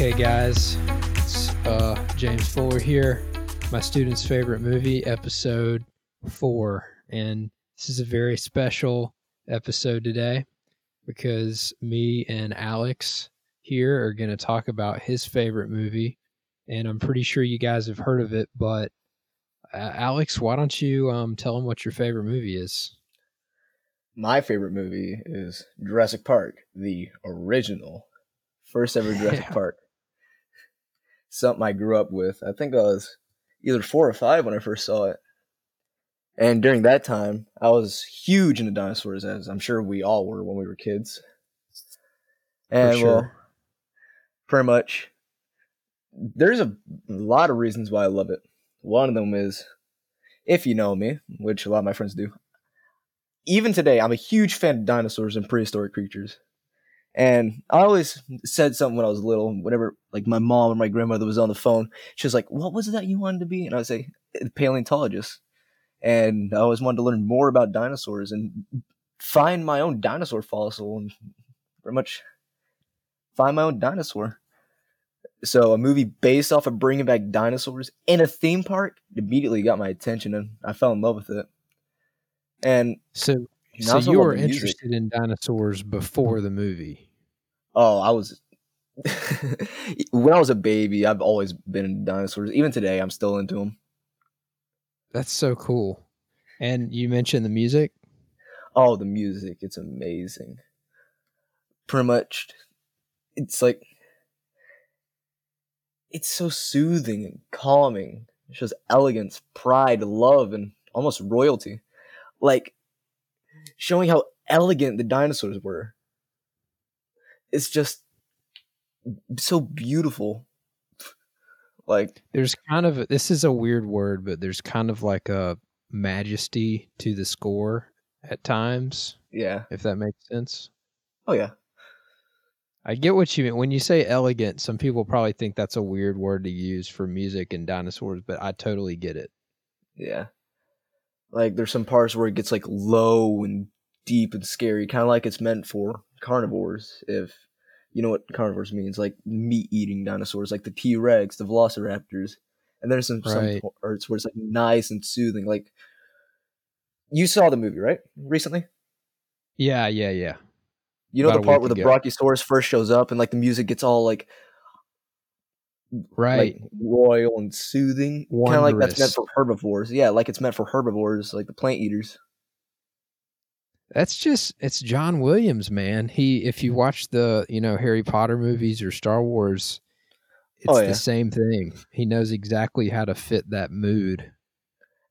Okay, guys, it's James Fuller here. My student's favorite movie, episode 4. And this is a very special episode today because me and Alex here are going to talk about his favorite movie. And I'm pretty sure you guys have heard of it, but Alex, why don't you tell them what your favorite movie is? My favorite movie is Jurassic Park, the original. First ever Jurassic Park. Something I grew up with. I think I was either 4 or 5 when I first saw it. And during that time, I was huge into dinosaurs, as I'm sure we all were when we were kids. And for sure. Well, pretty much, there's a lot of reasons why I love it. One of them is, if you know me, which a lot of my friends do, even today, I'm a huge fan of dinosaurs and prehistoric creatures. And I always said something when I was little, whenever like my mom or my grandmother was on the phone, she was like, "What was it that you wanted to be?" And I would say, "Paleontologist." And I always wanted to learn more about dinosaurs and find my own dinosaur fossil and pretty much find my own dinosaur. So a movie based off of bringing back dinosaurs in a theme park immediately got my attention, and I fell in love with it. And so you were interested in dinosaurs before the movie? Oh, I was. When I was a baby, I've always been into dinosaurs. Even today, I'm still into them. That's so cool. And you mentioned the music? Oh, the music. It's amazing. Pretty much, it's like, it's so soothing and calming. It shows elegance, pride, love, and almost royalty. Like, showing how elegant the dinosaurs were. It's just so beautiful. Like, there's kind of, this is a weird word, but there's kind of like a majesty to the score at times. Yeah. If that makes sense. Oh, yeah. I get what you mean. When you say elegant, some people probably think that's a weird word to use for music and dinosaurs, but I totally get it. Yeah. Like, there's some parts where it gets, like, low and deep and scary, kind of like it's meant for carnivores, if you know what carnivores means, like meat-eating dinosaurs, like the T-Rex, the velociraptors. And there's some parts where it's, like, nice and soothing. Like, you saw the movie, right, recently? Yeah. You know, about the part where the Brachiosaurus first shows up and, like, the music gets all, like, right, like royal and soothing, kind of like that's meant for herbivores. Yeah, like it's meant for herbivores, like the plant eaters. That's just, it's John Williams, man. He, if you watch the, you know, Harry Potter movies or Star Wars, it's the same thing. He knows exactly how to fit that mood.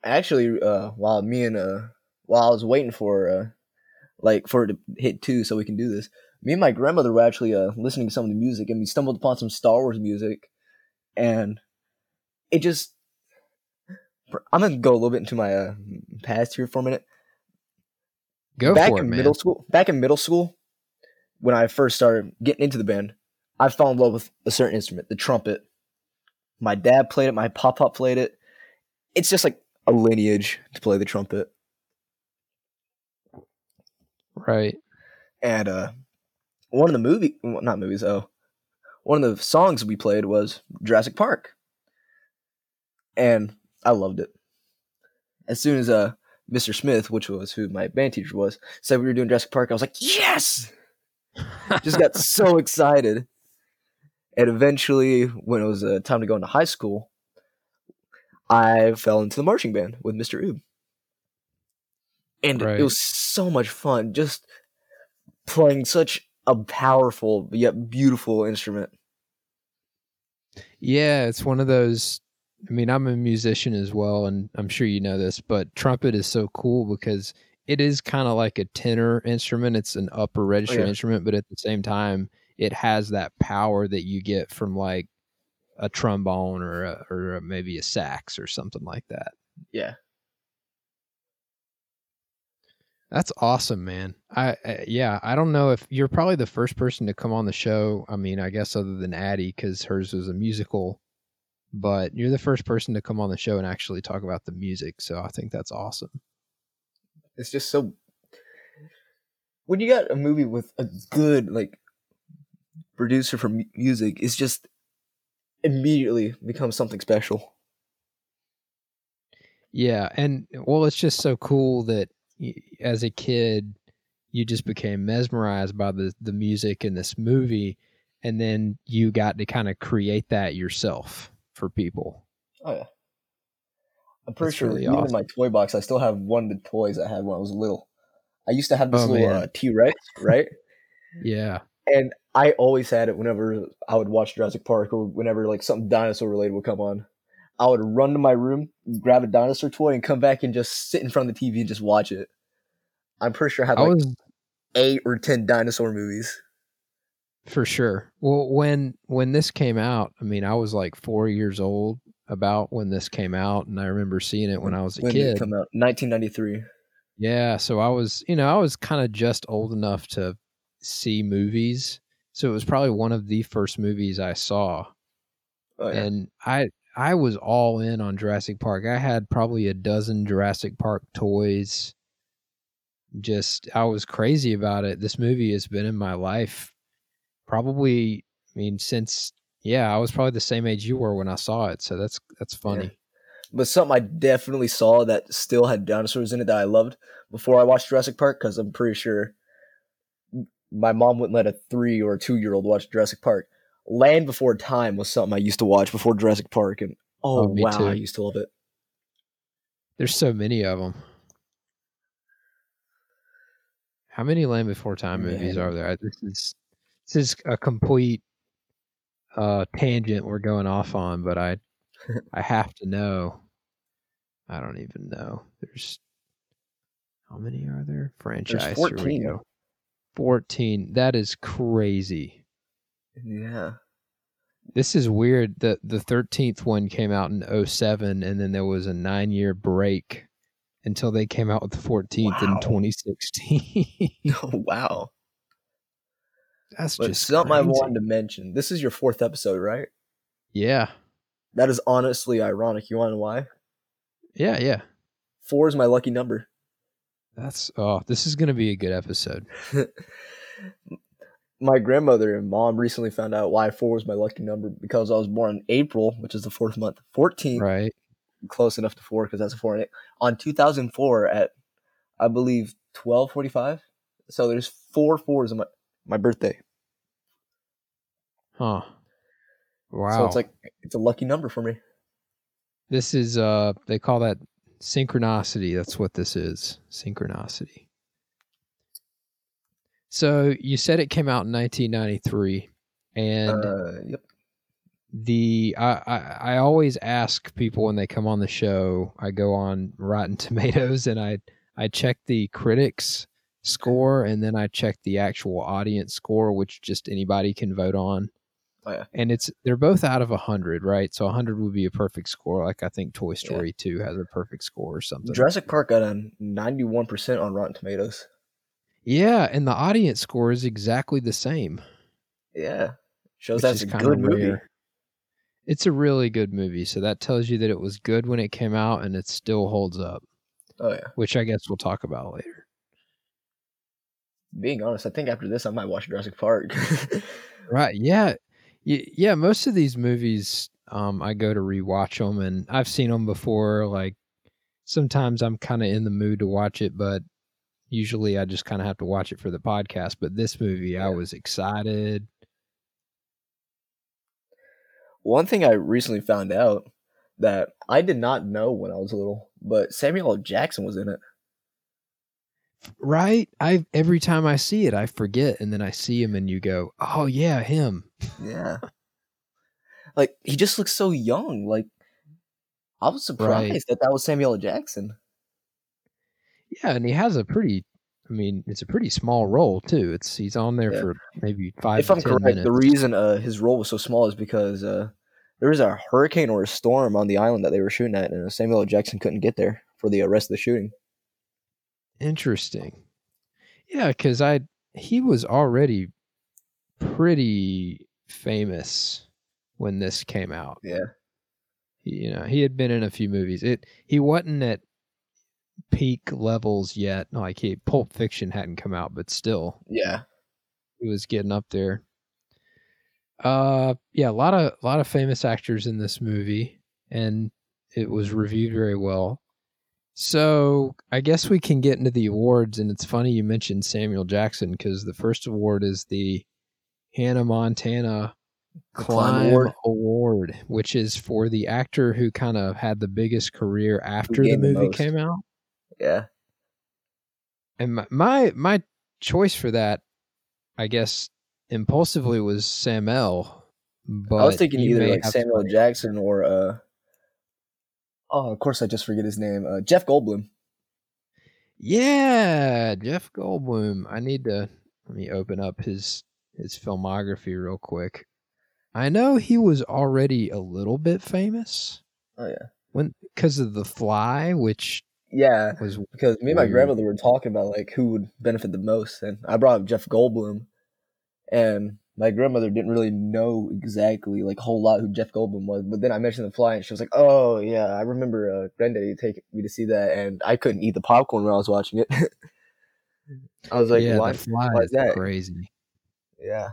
Actually, while I was waiting for for it to hit 2 so we can do this, me and my grandmother were actually listening to some of the music, and we stumbled upon some Star Wars music. And it just, I'm going to go a little bit into my past here for a minute. Go back for it, man. Back in middle school, when I first started getting into the band, I fell in love with a certain instrument, the trumpet. My dad played it. My pop-pop played it. It's just like a lineage to play the trumpet. Right. And one of the songs we played was Jurassic Park. And I loved it. As soon as Mr. Smith, which was who my band teacher was, said we were doing Jurassic Park, I was like, yes! Just got so excited. And eventually, when it was time to go into high school, I fell into the marching band with Mr. Oob. And It was so much fun, just playing such a powerful yet beautiful instrument. Yeah, it's one of those, I mean, I'm a musician as well, and I'm sure you know this, but trumpet is so cool because it is kind of like a tenor instrument. It's an upper register instrument, but at the same time, it has that power that you get from like a trombone or maybe a sax or something like that. Yeah. That's awesome, man. I don't know if you're probably the first person to come on the show. I mean, I guess other than Addie, because hers was a musical, but you're the first person to come on the show and actually talk about the music. So I think that's awesome. It's just so, when you got a movie with a good, like, producer for music, it's just immediately becomes something special. Yeah, and well, it's just so cool that as a kid, you just became mesmerized by the music in this movie, and then you got to kind of create that yourself for people. Oh, yeah. I'm pretty That's sure really even awesome. In my toy box, I still have one of the toys I had when I was little. I used to have this little T-Rex, right? Yeah. And I always had it whenever I would watch Jurassic Park or whenever like something dinosaur related would come on. I would run to my room, grab a dinosaur toy, and come back and just sit in front of the TV and just watch it. I'm pretty sure I had like 8 or 10 dinosaur movies. For sure. Well, when this came out, I mean, I was like 4 years old about when this came out, and I remember seeing it when I was a kid. When did it come out? 1993. Yeah, so I was kind of just old enough to see movies, so it was probably one of the first movies I saw. Oh, yeah. And I was all in on Jurassic Park. I had probably a dozen Jurassic Park toys. Just, I was crazy about it. This movie has been in my life probably, I mean, since, yeah, I was probably the same age you were when I saw it, so that's funny. Yeah. But something I definitely saw that still had dinosaurs in it that I loved before I watched Jurassic Park, because I'm pretty sure my mom wouldn't let a 3 or 2 year old watch Jurassic Park. Land Before Time was something I used to watch before Jurassic Park, and oh wow, too. I used to love it. There's so many of them. How many Land Before Time movies are there? This is a complete tangent we're going off on, but I have to know. I don't even know. There's how many are there? Franchise. 14. Here we go. 14. That is crazy. Yeah. This is weird. The 13th one came out in 2007, and then there was a 9-year break until they came out with the 14th in 2016. Oh, wow. That's just something crazy. I wanted to mention. This is your 4th episode, right? Yeah. That is honestly ironic. You want to know why? Yeah. 4 is my lucky number. This is going to be a good episode. My grandmother and mom recently found out why 4 was my lucky number, because I was born in April, which is the 4th month. 14, right? Close enough to 4 because that's a 4 in it. On 2004 at, I believe, 12:45. So there's 4 fours in my birthday. Huh. Wow. So it's a lucky number for me. This is, they call that synchronicity. That's what this is. Synchronicity. So you said it came out in 1993. And yep. I always ask people when they come on the show, I go on Rotten Tomatoes and I check the critics score, and then I check the actual audience score, which just anybody can vote on. Oh, yeah. And they're both out of 100, right? So 100 would be a perfect score. Like I think Toy Story 2 has a perfect score or something. Jurassic Park got a 91% on Rotten Tomatoes. Yeah, and the audience score is exactly the same. Yeah, shows that's a good movie. It's a really good movie, so that tells you that it was good when it came out, and it still holds up. Oh yeah, which I guess we'll talk about later. Being honest, I think after this, I might watch Jurassic Park. Right? Yeah. Yeah, most of these movies, I go to rewatch them, and I've seen them before. Like sometimes I'm kind of in the mood to watch it, but usually I just kind of have to watch it for the podcast. But this movie, I was excited. One thing I recently found out that I did not know when I was little, but Samuel L. Jackson was in it. Right? Every time I see it, I forget, and then I see him and you go, oh yeah, him. Yeah. Like he just looks so young. Like I was surprised that was Samuel L. Jackson. Yeah, and he has it's a pretty small role too. He's on there for maybe 5 if to I'm 10 correct, minutes. The reason his role was so small is because there was a hurricane or a storm on the island that they were shooting at, and Samuel L. Jackson couldn't get there for the rest of the shooting. Interesting. Yeah, because he was already pretty famous when this came out. Yeah. He had been in a few movies. He wasn't at peak levels yet. Like Pulp Fiction hadn't come out, but still. Yeah. He was getting up there. Yeah, a lot of famous actors in this movie, and it was reviewed very well. So I guess we can get into the awards, and it's funny you mentioned Samuel Jackson, because the first award is the Hannah Montana Climb Award, which is for the actor who kind of had the biggest career after the movie came out. Yeah. And my choice for that, I guess, impulsively was Sam L. But I was thinking either like Samuel Jackson or of course I just forget his name. Jeff Goldblum. Yeah, Jeff Goldblum. I need to open up his filmography real quick. I know he was already a little bit famous. Oh yeah, because of The Fly, which was because me and my grandmother were talking about like who would benefit the most, and I brought up Jeff Goldblum, and my grandmother didn't really know exactly like a whole lot who Jeff Goldblum was, but then I mentioned The Fly, and she was like, "Oh yeah, I remember Granddaddy taking me to see that, and I couldn't eat the popcorn when I was watching it." I was like, yeah, "Why? The Fly why is that crazy?" Yeah.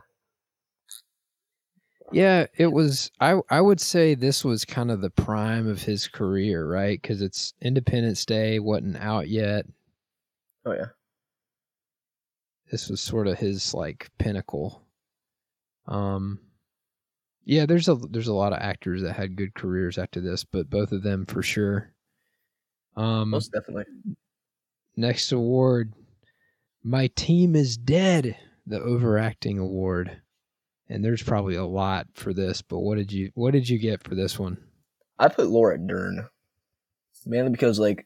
Yeah, it was. I would say this was kind of the prime of his career, right? Because it's Independence Day wasn't out yet. Oh yeah, this was sort of his like pinnacle. Yeah, there's a lot of actors that had good careers after this, but both of them for sure. Most definitely. Next award, My Team Is Dead, the Overacting Award. And there's probably a lot for this, but what did you get for this one? I put Laura Dern, mainly because like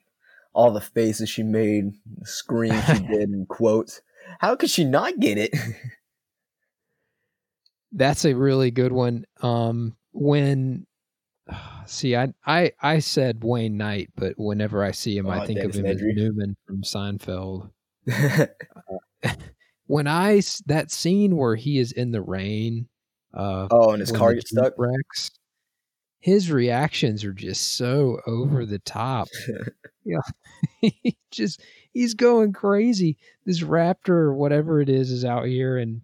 all the faces she made, the screams she did, and quotes. How could she not get it? That's a really good one. I said Wayne Knight, but whenever I see him, I think Dennis of him Nedry. As Newman from Seinfeld. That scene where he is in the rain, and his car gets stuck, wrecks, his reactions are just so over the top. Yeah, he's going crazy. This raptor or whatever it is out here, and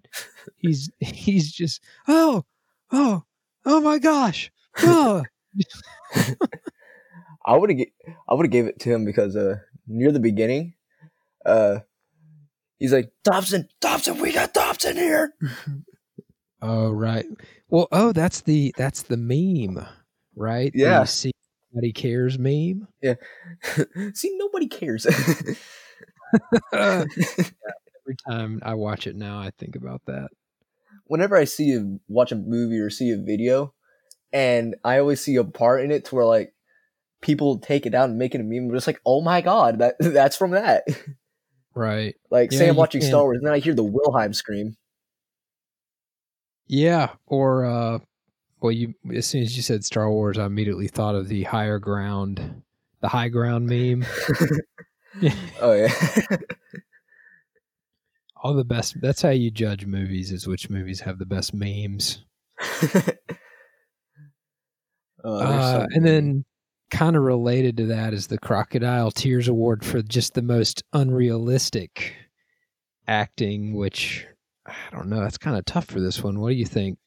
he's just oh my gosh. Oh. I would have gave it to him because near the beginning, he's like, Thompson, we got Thompson here. Oh, right. Well, that's the meme, right? Yeah. You see Nobody Cares meme. Yeah. See, nobody cares. Every time I watch it now, I think about that. Whenever I watch a movie or see a video, and I always see a part in it to where like people take it out and make it a meme, but it's like, oh my God, that's from that. Right. Like, say I'm watching Star Wars, and then I hear the Wilhelm scream. Yeah, or, as soon as you said Star Wars, I immediately thought of the high ground meme. Oh, yeah. All the best, that's how you judge movies, is which movies have the best memes. And then... kind of related to that is the Crocodile Tears Award for just the most unrealistic acting, which I don't know. That's kind of tough for this one. What do you think?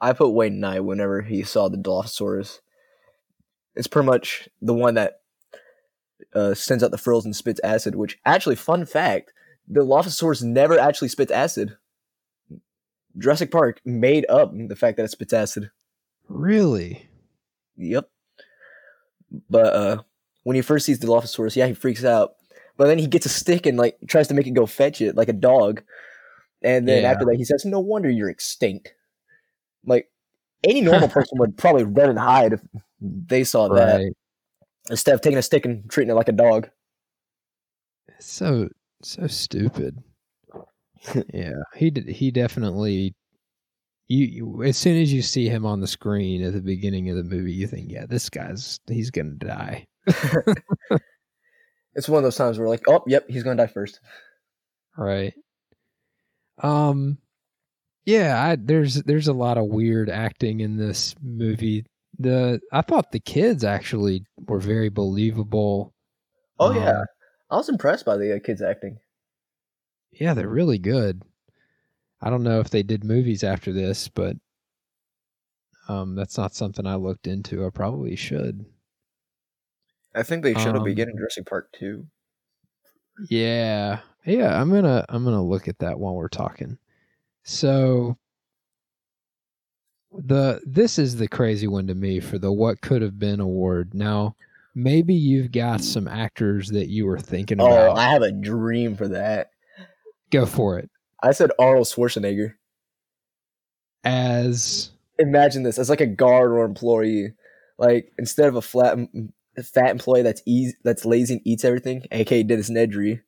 I put Wayne Knight whenever he saw the Dilophosaurus. It's pretty much the one that sends out the frills and spits acid, which actually, fun fact, the Dilophosaurus never actually spits acid. Jurassic Park made up the fact that it spits acid. Really? Yep. But when he first sees the Dilophosaurus, he freaks out. But then he gets a stick and like tries to make it go fetch it like a dog. And then after that, he says, "No wonder you're extinct." Like any normal person would probably run and hide if they saw that, instead of taking a stick and treating it like a dog. So stupid. Yeah, he did. He definitely. You as soon as you see him on the screen at the beginning of the movie, you think, yeah, this he's gonna die. It's one of those times where like, oh, yep, he's gonna die first. Right. Yeah, there's a lot of weird acting in this movie. I thought the kids actually were very believable. Oh yeah, I was impressed by the kids acting. Yeah, they're really good. I don't know if they did movies after this, but That's not something I looked into. I probably should. I think they should be getting Jurassic Park 2. Yeah. Yeah, I'm gonna look at that while we're talking. So this is the crazy one to me for the What Could Have Been award. Now, maybe you've got some actors that you were thinking about. Oh, I have a dream for that. Go for it. I said Arnold Schwarzenegger. As? Imagine this. As like a guard or employee. Like, instead of a fat employee that's lazy and eats everything, a.k.a. Dennis Nedry,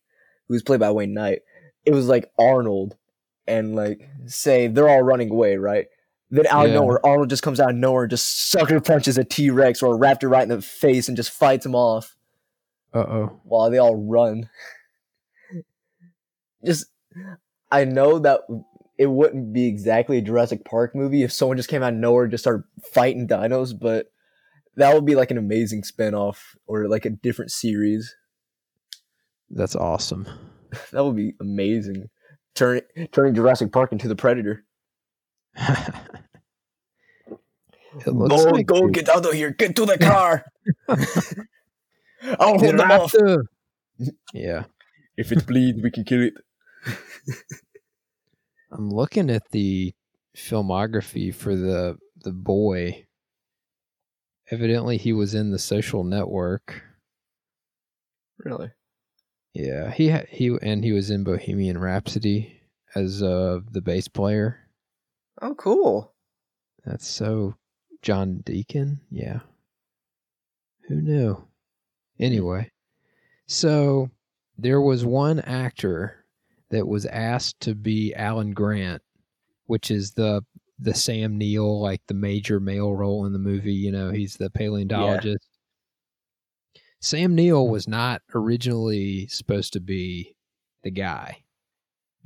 who was played by Wayne Knight, it was like Arnold. And like, say, they're all running away, right? Then out of nowhere, Arnold just comes out of nowhere and just sucker punches a T-Rex or a raptor right in the face and just fights them off. Uh-oh. While they all run. Just, I know that it wouldn't be exactly a Jurassic Park movie if someone just came out of nowhere and just started fighting dinos, but that would be like an amazing spinoff or like a different series. That's awesome. That would be amazing. Turning Jurassic Park into the Predator. Go, get out of here. Get to the car. I'll hold them off. Yeah. If it bleeds, we can kill it. I'm looking at the filmography for the boy. Evidently, he was in The Social Network. Really? Yeah, he was in Bohemian Rhapsody as the bass player. Oh, cool. That's so John Deacon. Yeah. Who knew? Anyway, so there was one actor that was asked to be Alan Grant, which is the Sam Neill, like the major male role in the movie. You know, he's the paleontologist. Yeah. Sam Neill was not originally supposed to be the guy.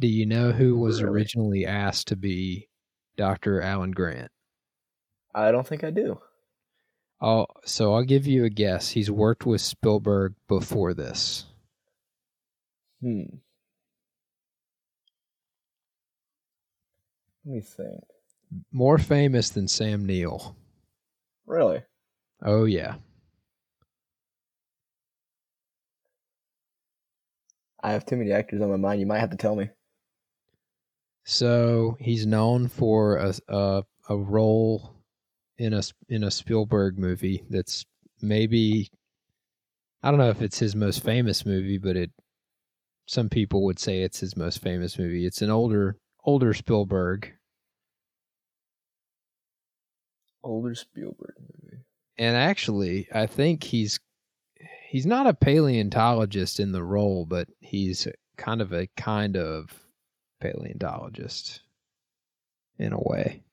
Do you know who was originally asked to be Dr. Alan Grant? I don't think I do. Oh, so I'll give you a guess. He's worked with Spielberg before this. Let me think. More famous than Sam Neill. Really? Oh, yeah. I have too many actors on my mind. You might have to tell me. So he's known for a role in a Spielberg movie that's maybe, I don't know if it's his most famous movie, but some people would say it's his most famous movie. It's an older Spielberg. Older Spielberg movie. And actually, I think he's not a paleontologist in the role, but he's kind of a paleontologist in a way.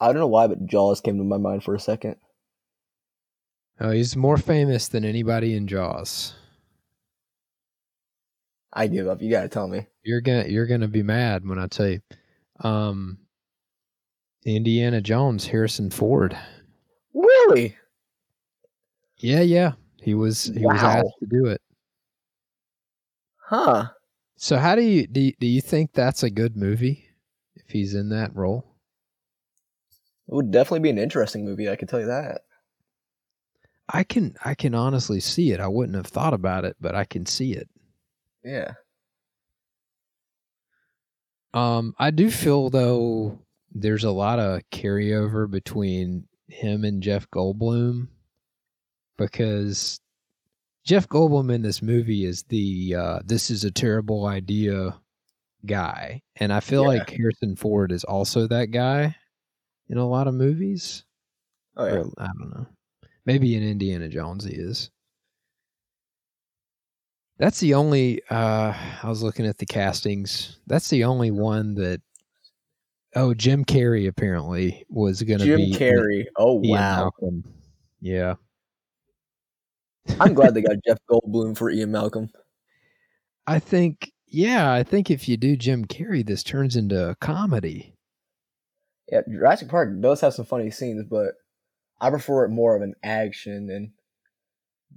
I don't know why, but Jaws came to my mind for a second. Oh, he's more famous than anybody in Jaws. I give up. You gotta tell me. You're gonna be mad when I tell you. Indiana Jones, Harrison Ford. Really? Yeah. He was asked to do it. Huh. So how do you think that's a good movie if he's in that role? It would definitely be an interesting movie, I can tell you that. I can honestly see it. I wouldn't have thought about it, but I can see it. Yeah. I do feel though there's a lot of carryover between him and Jeff Goldblum, because Jeff Goldblum in this movie is the this is a terrible idea guy. And I feel like Harrison Ford is also that guy in a lot of movies. Oh, yeah. Or, I don't know. Maybe in Indiana Jones he is. That's the only, I was looking at the castings. That's the only one that, Jim Carrey apparently was going to be. Jim Carrey. Oh, Ian Malcolm. Yeah. I'm glad they got Jeff Goldblum for Ian Malcolm. I think if you do Jim Carrey, this turns into a comedy. Yeah, Jurassic Park does have some funny scenes, but I prefer it more of an action and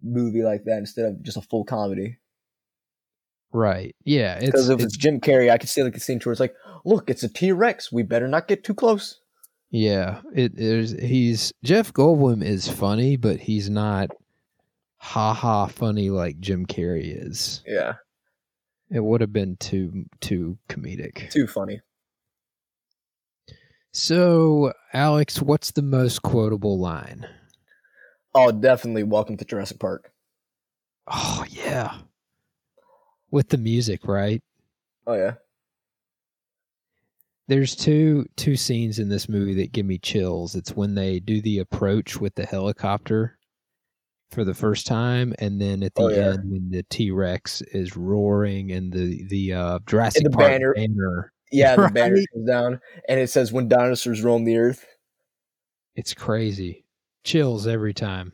movie like that instead of just a full comedy. Right. Yeah. Because if it's Jim Carrey, I could see like a scene where it's like, look, it's a T-Rex. We better not get too close. Yeah, it is. He's Jeff Goldblum is funny, but he's not ha-ha funny like Jim Carrey is. Yeah, it would have been too comedic, too funny. So, Alex, what's the most quotable line? Oh, definitely "Welcome to Jurassic Park." Oh yeah, with the music, right? Oh yeah. There's two scenes in this movie that give me chills. It's when they do the approach with the helicopter for the first time, and then at the end when the T-Rex is roaring and the Jurassic and the Park banner. Yeah, right? The banner comes down, and it says, "When dinosaurs roam the earth." It's crazy. Chills every time.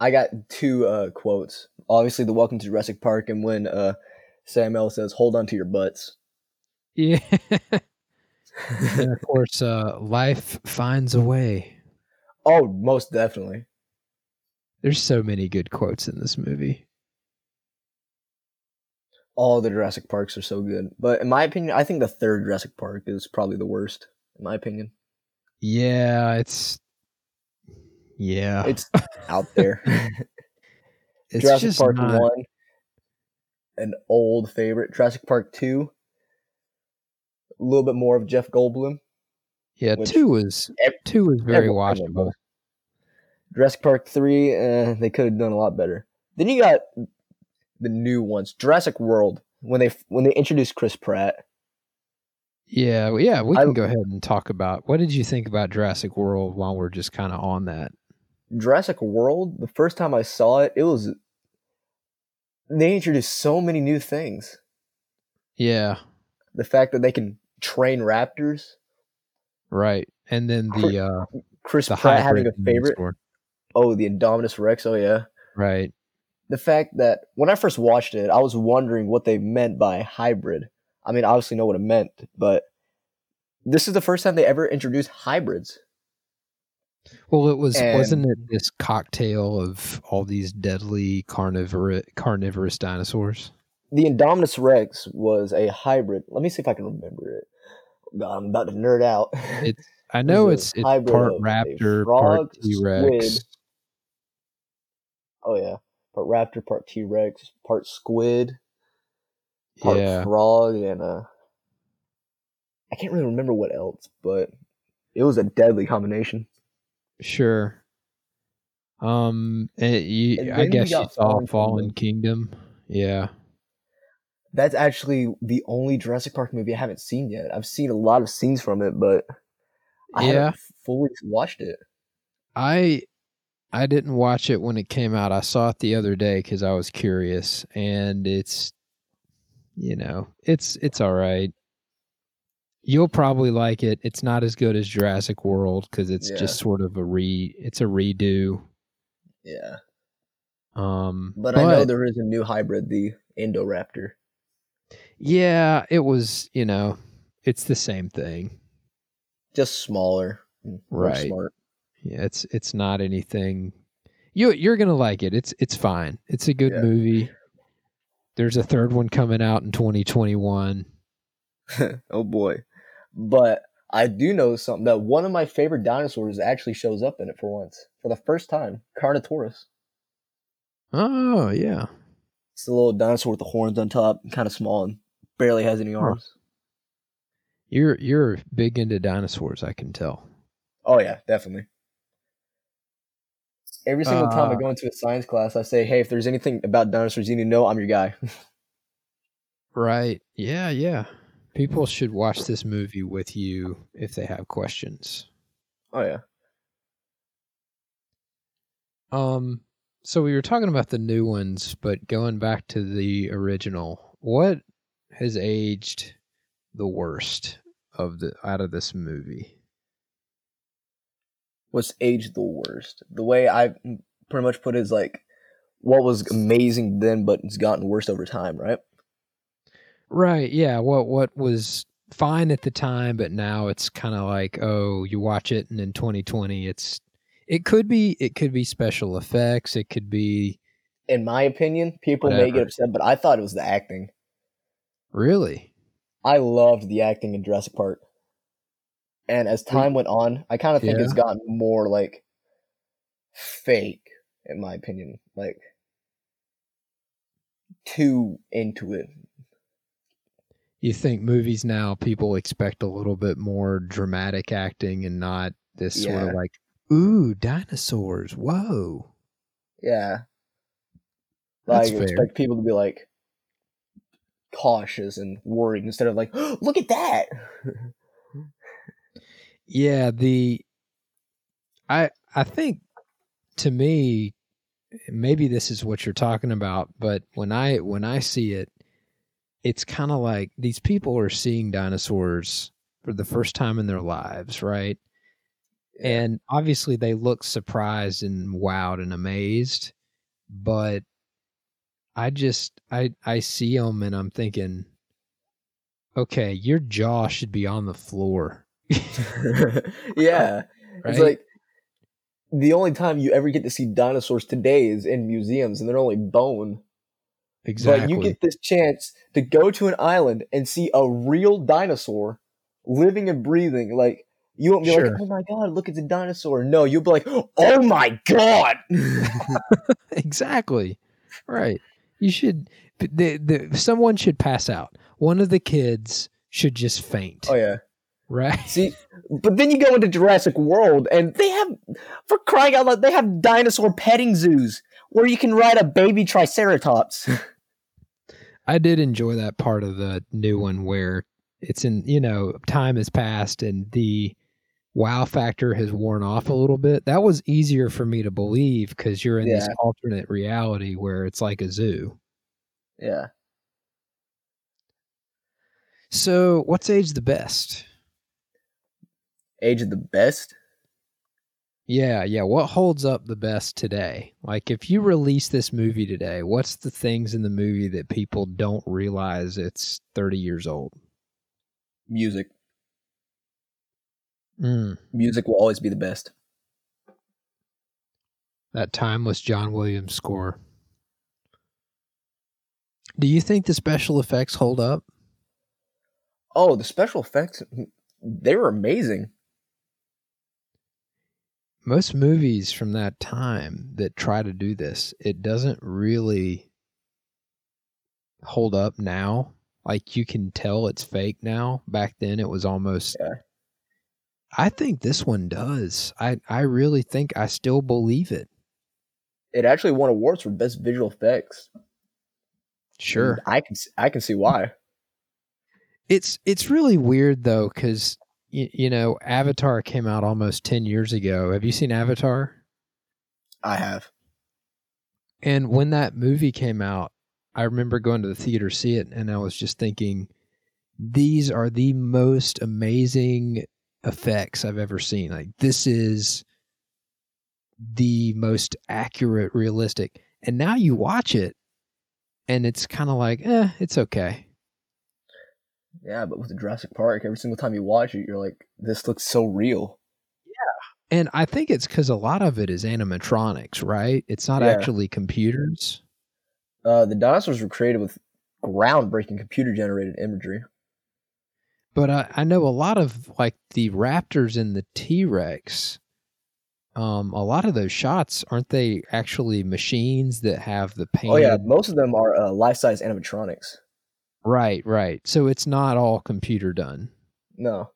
I got two quotes. Obviously, the "Welcome to Jurassic Park," and when Samuel says, "Hold on to your butts." Yeah. And of course, life finds a way. Oh, most definitely. There's so many good quotes in this movie. All the Jurassic Parks are so good. But in my opinion, I think the third Jurassic Park is probably the worst, in my opinion. Yeah, it's out there. It's Jurassic Park 1, an old favorite. Jurassic Park 2. A little bit more of Jeff Goldblum. Yeah, two was very watchable. Jurassic Park 3, they could have done a lot better. Then you got the new ones, Jurassic World, when they introduced Chris Pratt. Yeah, we can go ahead and talk about what did you think about Jurassic World while we're just kind of on that. Jurassic World, the first time I saw it, they introduced so many new things. Yeah, the fact that they can train raptors, right? And then Chris Pratt having a favorite sport. Oh, the Indominus Rex. Oh yeah, right. The fact that when I first watched it, I was wondering what they meant by hybrid. I mean, I obviously know what it meant, but this is the first time they ever introduced hybrids. Well, it was, wasn't it this cocktail of all these deadly carnivorous dinosaurs? The Indominus Rex was a hybrid. Let me see if I can remember it. I'm about to nerd out. It's part raptor, part T-Rex. Squid. Oh, yeah. Part raptor, part T-Rex, part squid, part frog, and I can't really remember what else, but it was a deadly combination. Sure. I guess you saw Fallen Kingdom. Yeah. That's actually the only Jurassic Park movie I haven't seen yet. I've seen a lot of scenes from it, but I haven't fully watched it. I didn't watch it when it came out. I saw it the other day because I was curious, and it's all right. You'll probably like it. It's not as good as Jurassic World because it's just sort of it's a redo. Yeah. But I know there is a new hybrid, the Indoraptor. Yeah, it was, it's the same thing. Just smaller. Right. Smart. Yeah, it's not anything. You're going to like it. It's fine. It's a good movie. There's a third one coming out in 2021. Oh boy. But I do know something, that one of my favorite dinosaurs actually shows up in it for once. For the first time. Carnotaurus. Oh, yeah. It's a little dinosaur with the horns on top, kind of small and barely has any arms. You're big into dinosaurs, I can tell. Oh yeah, definitely. Every single time I go into a science class, I say, "Hey, if there's anything about dinosaurs you need to know, I'm your guy." Right. Yeah. People should watch this movie with you if they have questions. Oh yeah. So we were talking about the new ones, but going back to the original, what has aged the worst out of this movie? What's aged the worst? The way I pretty much put it is like, what was amazing then, but it's gotten worse over time, right? Right, yeah. What was fine at the time, but now it's kind of like, oh, you watch it, and in 2020, it's... It could be special effects. It could be, in my opinion, people may get upset, but I thought it was the acting. Really? I loved the acting in Jurassic Park. And as time went on, I kind of think it's gotten more like fake, in my opinion, like too into it. You think movies now, people expect a little bit more dramatic acting and not this sort of like, ooh, dinosaurs, whoa. Yeah. Like, I expect people to be like cautious and worried instead of like, oh, look at that. Yeah, I think to me, maybe this is what you're talking about, but when I see it, it's kind of like these people are seeing dinosaurs for the first time in their lives, right? And obviously they look surprised and wowed and amazed, but I see them and I'm thinking, okay, your jaw should be on the floor. Yeah. Right? It's like the only time you ever get to see dinosaurs today is in museums, and they're only bone. Exactly. But you get this chance to go to an island and see a real dinosaur living and breathing. Like, you won't be like, oh my God, look, it's a dinosaur. No, you'll be like, oh my God. Exactly. Right. You should, someone should pass out. One of the kids should just faint. Oh, yeah. Right. See, but then you go into Jurassic World and they have, for crying out loud, they have dinosaur petting zoos where you can ride a baby triceratops. I did enjoy that part of the new one where it's in, you know, time has passed and the wow factor has worn off a little bit. That was easier for me to believe because you're in this alternate reality where it's like a zoo. Yeah. So what's age the best? Age of the best? Yeah. What holds up the best today? Like, if you release this movie today, what's the things in the movie that people don't realize it's 30 years old? Music. Music will always be the best. That timeless John Williams score. Do you think the special effects hold up? Oh, the special effects, they were amazing. Most movies from that time that try to do this, it doesn't really hold up now. Like, you can tell it's fake now. Back then, it was almost... Yeah. I think this one does. I really think I still believe it. It actually won awards for best visual effects. Sure. And I can see why. It's really weird, though, because... You know, Avatar came out almost 10 years ago. Have you seen Avatar? I have. And when that movie came out, I remember going to the theater to see it, and I was just thinking, these are the most amazing effects I've ever seen. Like, this is the most accurate, realistic. And now you watch it, and it's kind of like, it's okay. Yeah, but with the Jurassic Park, every single time you watch it, you're like, this looks so real. Yeah. And I think it's because a lot of it is animatronics, right? It's not actually computers. The dinosaurs were created with groundbreaking computer-generated imagery. But I know a lot of, like, the raptors and the T-Rex, a lot of those shots, aren't they actually machines that have the paint? Oh, yeah. Most of them are life-size animatronics. Right. So it's not all computer done. No.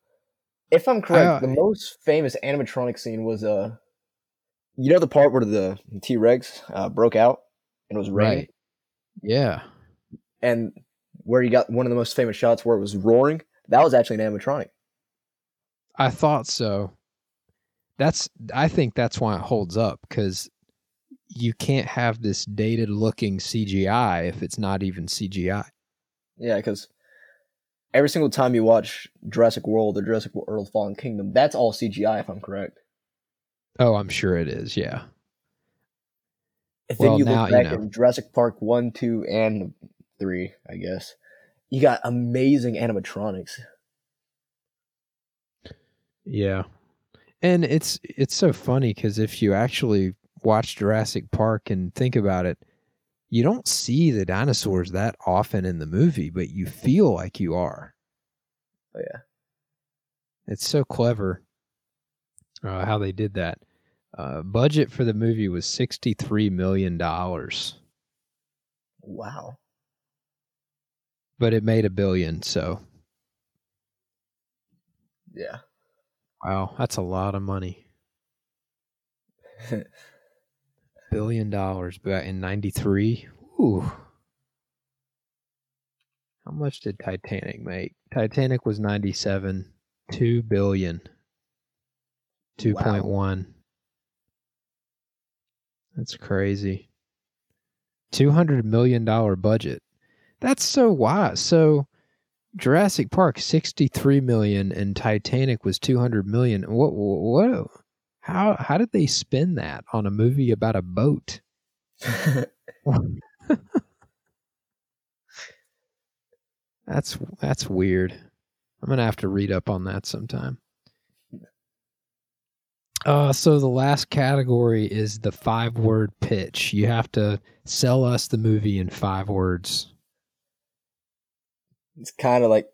If I'm correct, the most famous animatronic scene was, you know, the part where the T-Rex broke out and it was raining? Right. Yeah. And where you got one of the most famous shots where it was roaring, that was actually an animatronic. I thought so. I think that's why it holds up, because you can't have this dated-looking CGI if it's not even CGI. Yeah, because every single time you watch Jurassic World or Jurassic World Fallen Kingdom, that's all CGI, if I'm correct. Oh, I'm sure it is, yeah. And then you look back at Jurassic Park 1, 2, and 3, I guess. You got amazing animatronics. Yeah. And it's so funny, because if you actually watch Jurassic Park and think about it, you don't see the dinosaurs that often in the movie, but you feel like you are. Oh, yeah. It's so clever how they did that. Budget for the movie was $63 million. Wow. But it made $1 billion, so. Yeah. Wow, that's a lot of money. $1 billion back in 93. Ooh. How much did Titanic make? Titanic was 97. $2 billion. 2.1. Wow. That's crazy. $200 million budget. That's so wise. So Jurassic Park, $63 million, and Titanic was $200 million. What? How did they spend that on a movie about a boat? That's weird. I'm going to have to read up on that sometime. So the last category is the 5-word pitch. You have to sell us the movie in 5 words. It's kind of like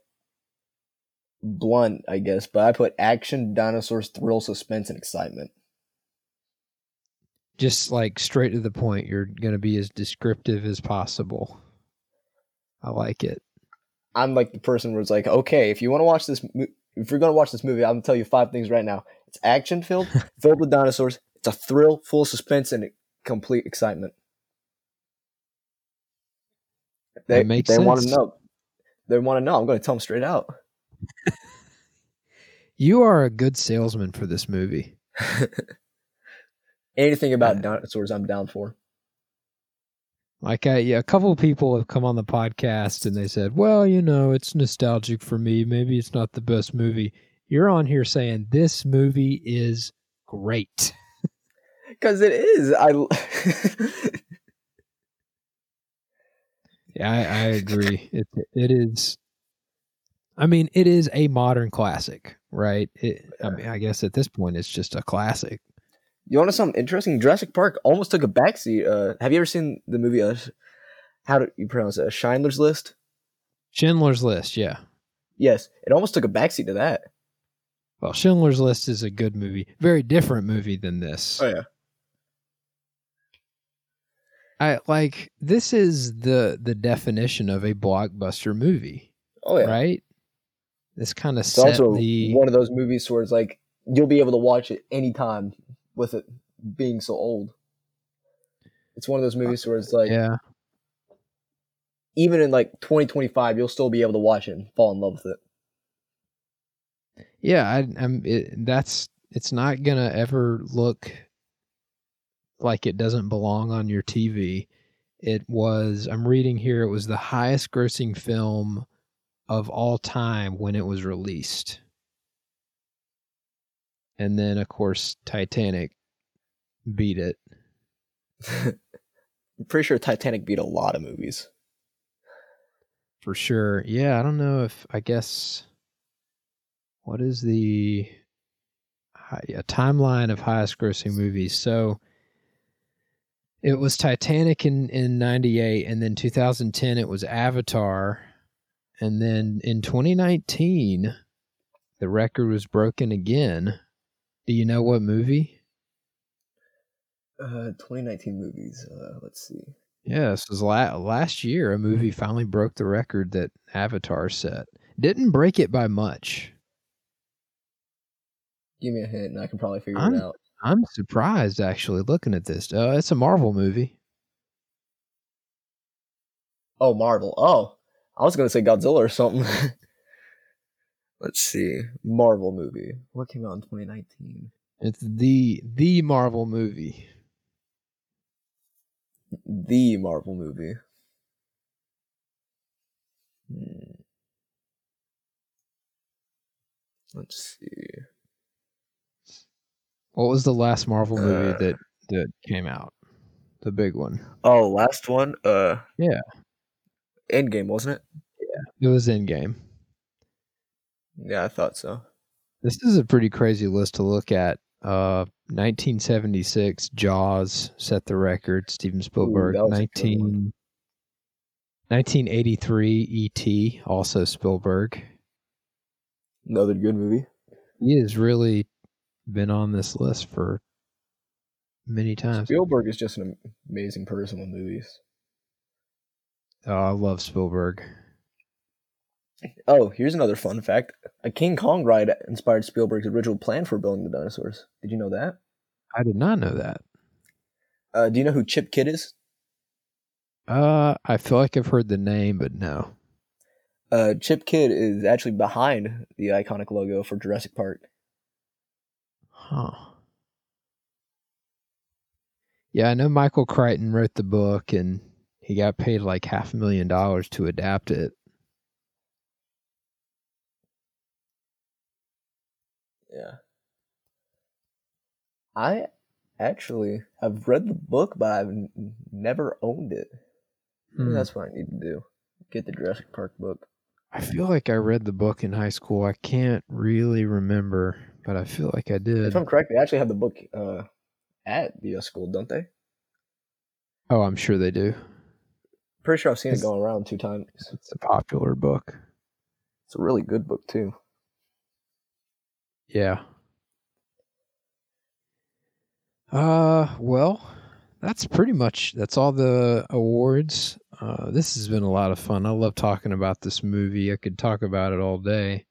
blunt, I guess, but I put action, dinosaurs, thrill, suspense, and excitement. Just like straight to the point. You're going to be as descriptive as possible. I like it. I'm like the person where it's like, okay, if you're going to watch this movie, I'm going to tell you 5 things right now. It's action filled with dinosaurs. It's a thrill, full of suspense, and complete excitement. That makes sense. They want to know. I'm going to tell them straight out. You are a good salesman for this movie. Anything about dinosaurs, I'm down for. A couple of people have come on the podcast and they said, well, it's nostalgic for me. Maybe it's not the best movie. You're on here saying this movie is great. Because it is. I agree. It is. I mean, it is a modern classic, right? I guess at this point, it's just a classic. You want to know something interesting? Jurassic Park almost took a backseat. Have you ever seen the movie? How do you pronounce it? Schindler's List? Schindler's List, yeah. Yes, it almost took a backseat to that. Well, Schindler's List is a good movie. Very different movie than this. Oh, yeah. This is the definition of a blockbuster movie. Oh, yeah. Right? This kind of set also one of those movies where it's like, you'll be able to watch it anytime. With it being so old, it's one of those movies where it's like, yeah, even in 2025, you'll still be able to watch it and fall in love with it. Yeah, it's not gonna ever look like it doesn't belong on your TV. I'm reading here, it was the highest grossing film of all time when it was released. And then, of course, Titanic beat it. I'm pretty sure Titanic beat a lot of movies. For sure. Yeah, I don't know if, I guess, what is the timeline of highest grossing movies? So it was Titanic in 98, and then 2010 it was Avatar. And then in 2019, the record was broken again. Do you know what movie? 2019 movies. Let's see. Yeah, this was last year. A movie finally broke the record that Avatar set. Didn't break it by much. Give me a hint, and I can probably figure it out. I'm surprised, actually, looking at this. It's a Marvel movie. Oh, Marvel. Oh, I was going to say Godzilla or something. Let's see. Marvel movie. What came out in 2019? It's the Marvel movie. The Marvel movie. Let's see. What was the last Marvel movie that came out? The big one. Oh, last one? Yeah. Endgame, wasn't it? Yeah, it was Endgame. Yeah, I thought so. This is a pretty crazy list to look at. 1976, Jaws set the record, Steven Spielberg. 1983, E.T., also Spielberg. Another good movie. He has really been on this list for many times. Spielberg is just an amazing person with movies. Oh, I love Spielberg. Oh, here's another fun fact. A King Kong ride inspired Spielberg's original plan for building the dinosaurs. Did you know that? I did not know that. Do you know who Chip Kidd is? I feel like I've heard the name, but no. Chip Kidd is actually behind the iconic logo for Jurassic Park. Huh. Yeah, I know Michael Crichton wrote the book, and he got paid like $500,000 to adapt it. Yeah. I actually have read the book, but I've never owned it. Hmm. That's what I need to do. Get the Jurassic Park book. I feel like I read the book in high school. I can't really remember, but I feel like I did. If I'm correct, they actually have the book at the school, don't they? Oh, I'm sure they do. Pretty sure I've seen it going around 2 times. It's a popular book. It's a really good book, too. Yeah. Well, that's all the awards. This has been a lot of fun. I love talking about this movie. I could talk about it all day.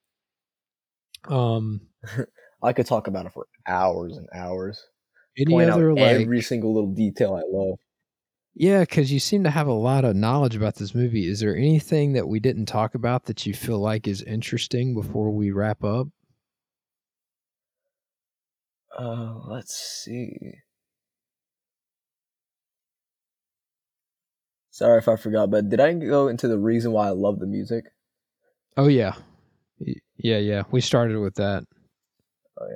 I could talk about it for hours and hours. Every single little detail I love. Yeah, because you seem to have a lot of knowledge about this movie. Is there anything that we didn't talk about that you feel like is interesting before we wrap up? Let's see. Sorry if I forgot, but did I go into the reason why I love the music? Oh, yeah. Yeah. We started with that. Oh,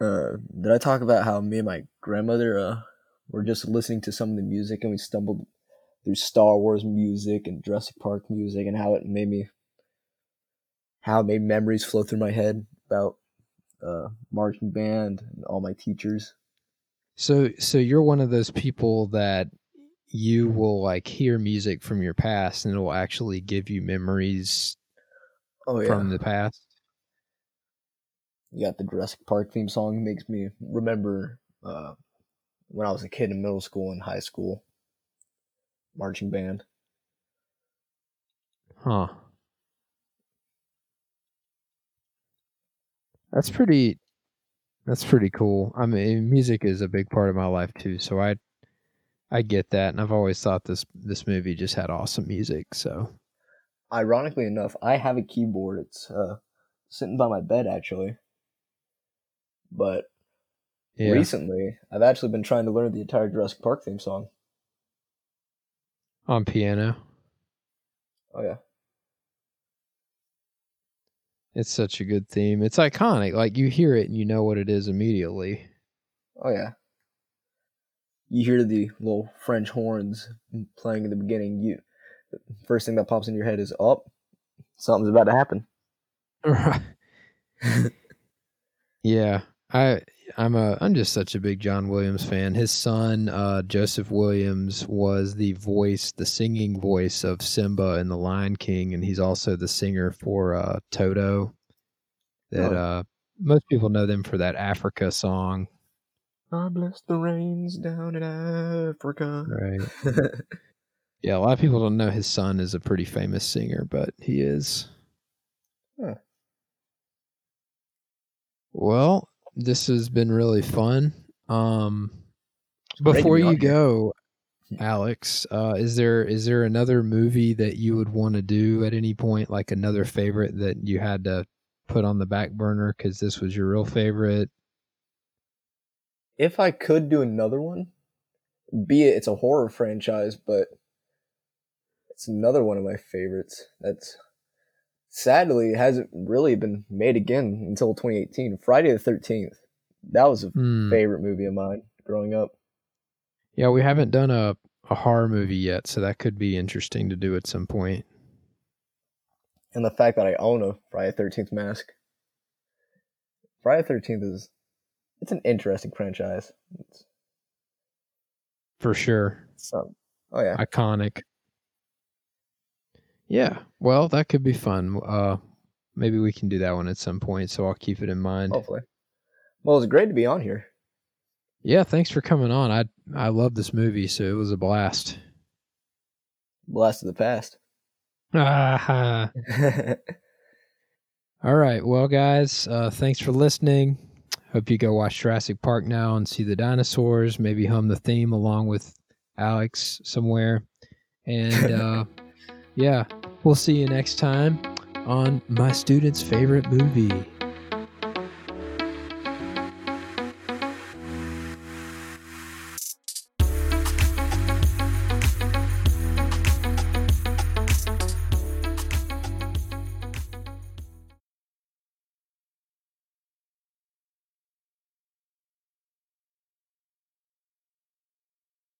yeah. Did I talk about how me and my grandmother were just listening to some of the music, and we stumbled through Star Wars music and Jurassic Park music, and how it made memories flow through my head about marching band and all my teachers. So you're one of those people that you will like hear music from your past and it will actually give you memories from the past. You got the Jurassic Park theme song. It makes me remember when I was a kid in middle school and high school. Marching band. Huh. That's pretty cool. I mean, music is a big part of my life too, so I get that, and I've always thought this movie just had awesome music. So, ironically enough, I have a keyboard. It's sitting by my bed actually, but recently I've actually been trying to learn the entire Jurassic Park theme song on piano. Oh yeah. It's such a good theme. It's iconic. Like, you hear it and you know what it is immediately. Oh, yeah. You hear the little French horns playing in the beginning. The first thing that pops in your head is, oh, something's about to happen. Right. Yeah. I'm just such a big John Williams fan. His son, Joseph Williams, was the singing voice of Simba in The Lion King, and he's also the singer for Toto. Most people know them for that Africa song. I bless the rains down in Africa. Right. Yeah, a lot of people don't know his son is a pretty famous singer, but he is. Huh. Well, this has been really fun. Before you go, Alex, is there another movie that you would want to do at any point, like another favorite that you had to put on the back burner because this was your real favorite? If I could do another one, it's a horror franchise, but it's another one of my favorites. That's sadly, it hasn't really been made again until 2018. Friday the 13th. That was a favorite movie of mine growing up. Yeah, we haven't done a horror movie yet, so that could be interesting to do at some point. And the fact that I own a Friday the 13th mask. Friday the 13th it's an interesting franchise. For sure. Iconic. Yeah, well, that could be fun. Maybe we can do that one at some point, so I'll keep it in mind. Hopefully. Well, it's great to be on here. Yeah, thanks for coming on. I love this movie, so it was a blast. Blast of the past. Ah. All right, well, guys, thanks for listening. Hope you go watch Jurassic Park now and see the dinosaurs. Maybe hum the theme along with Alex somewhere. And, yeah, we'll see you next time on My Student's Favorite Movie.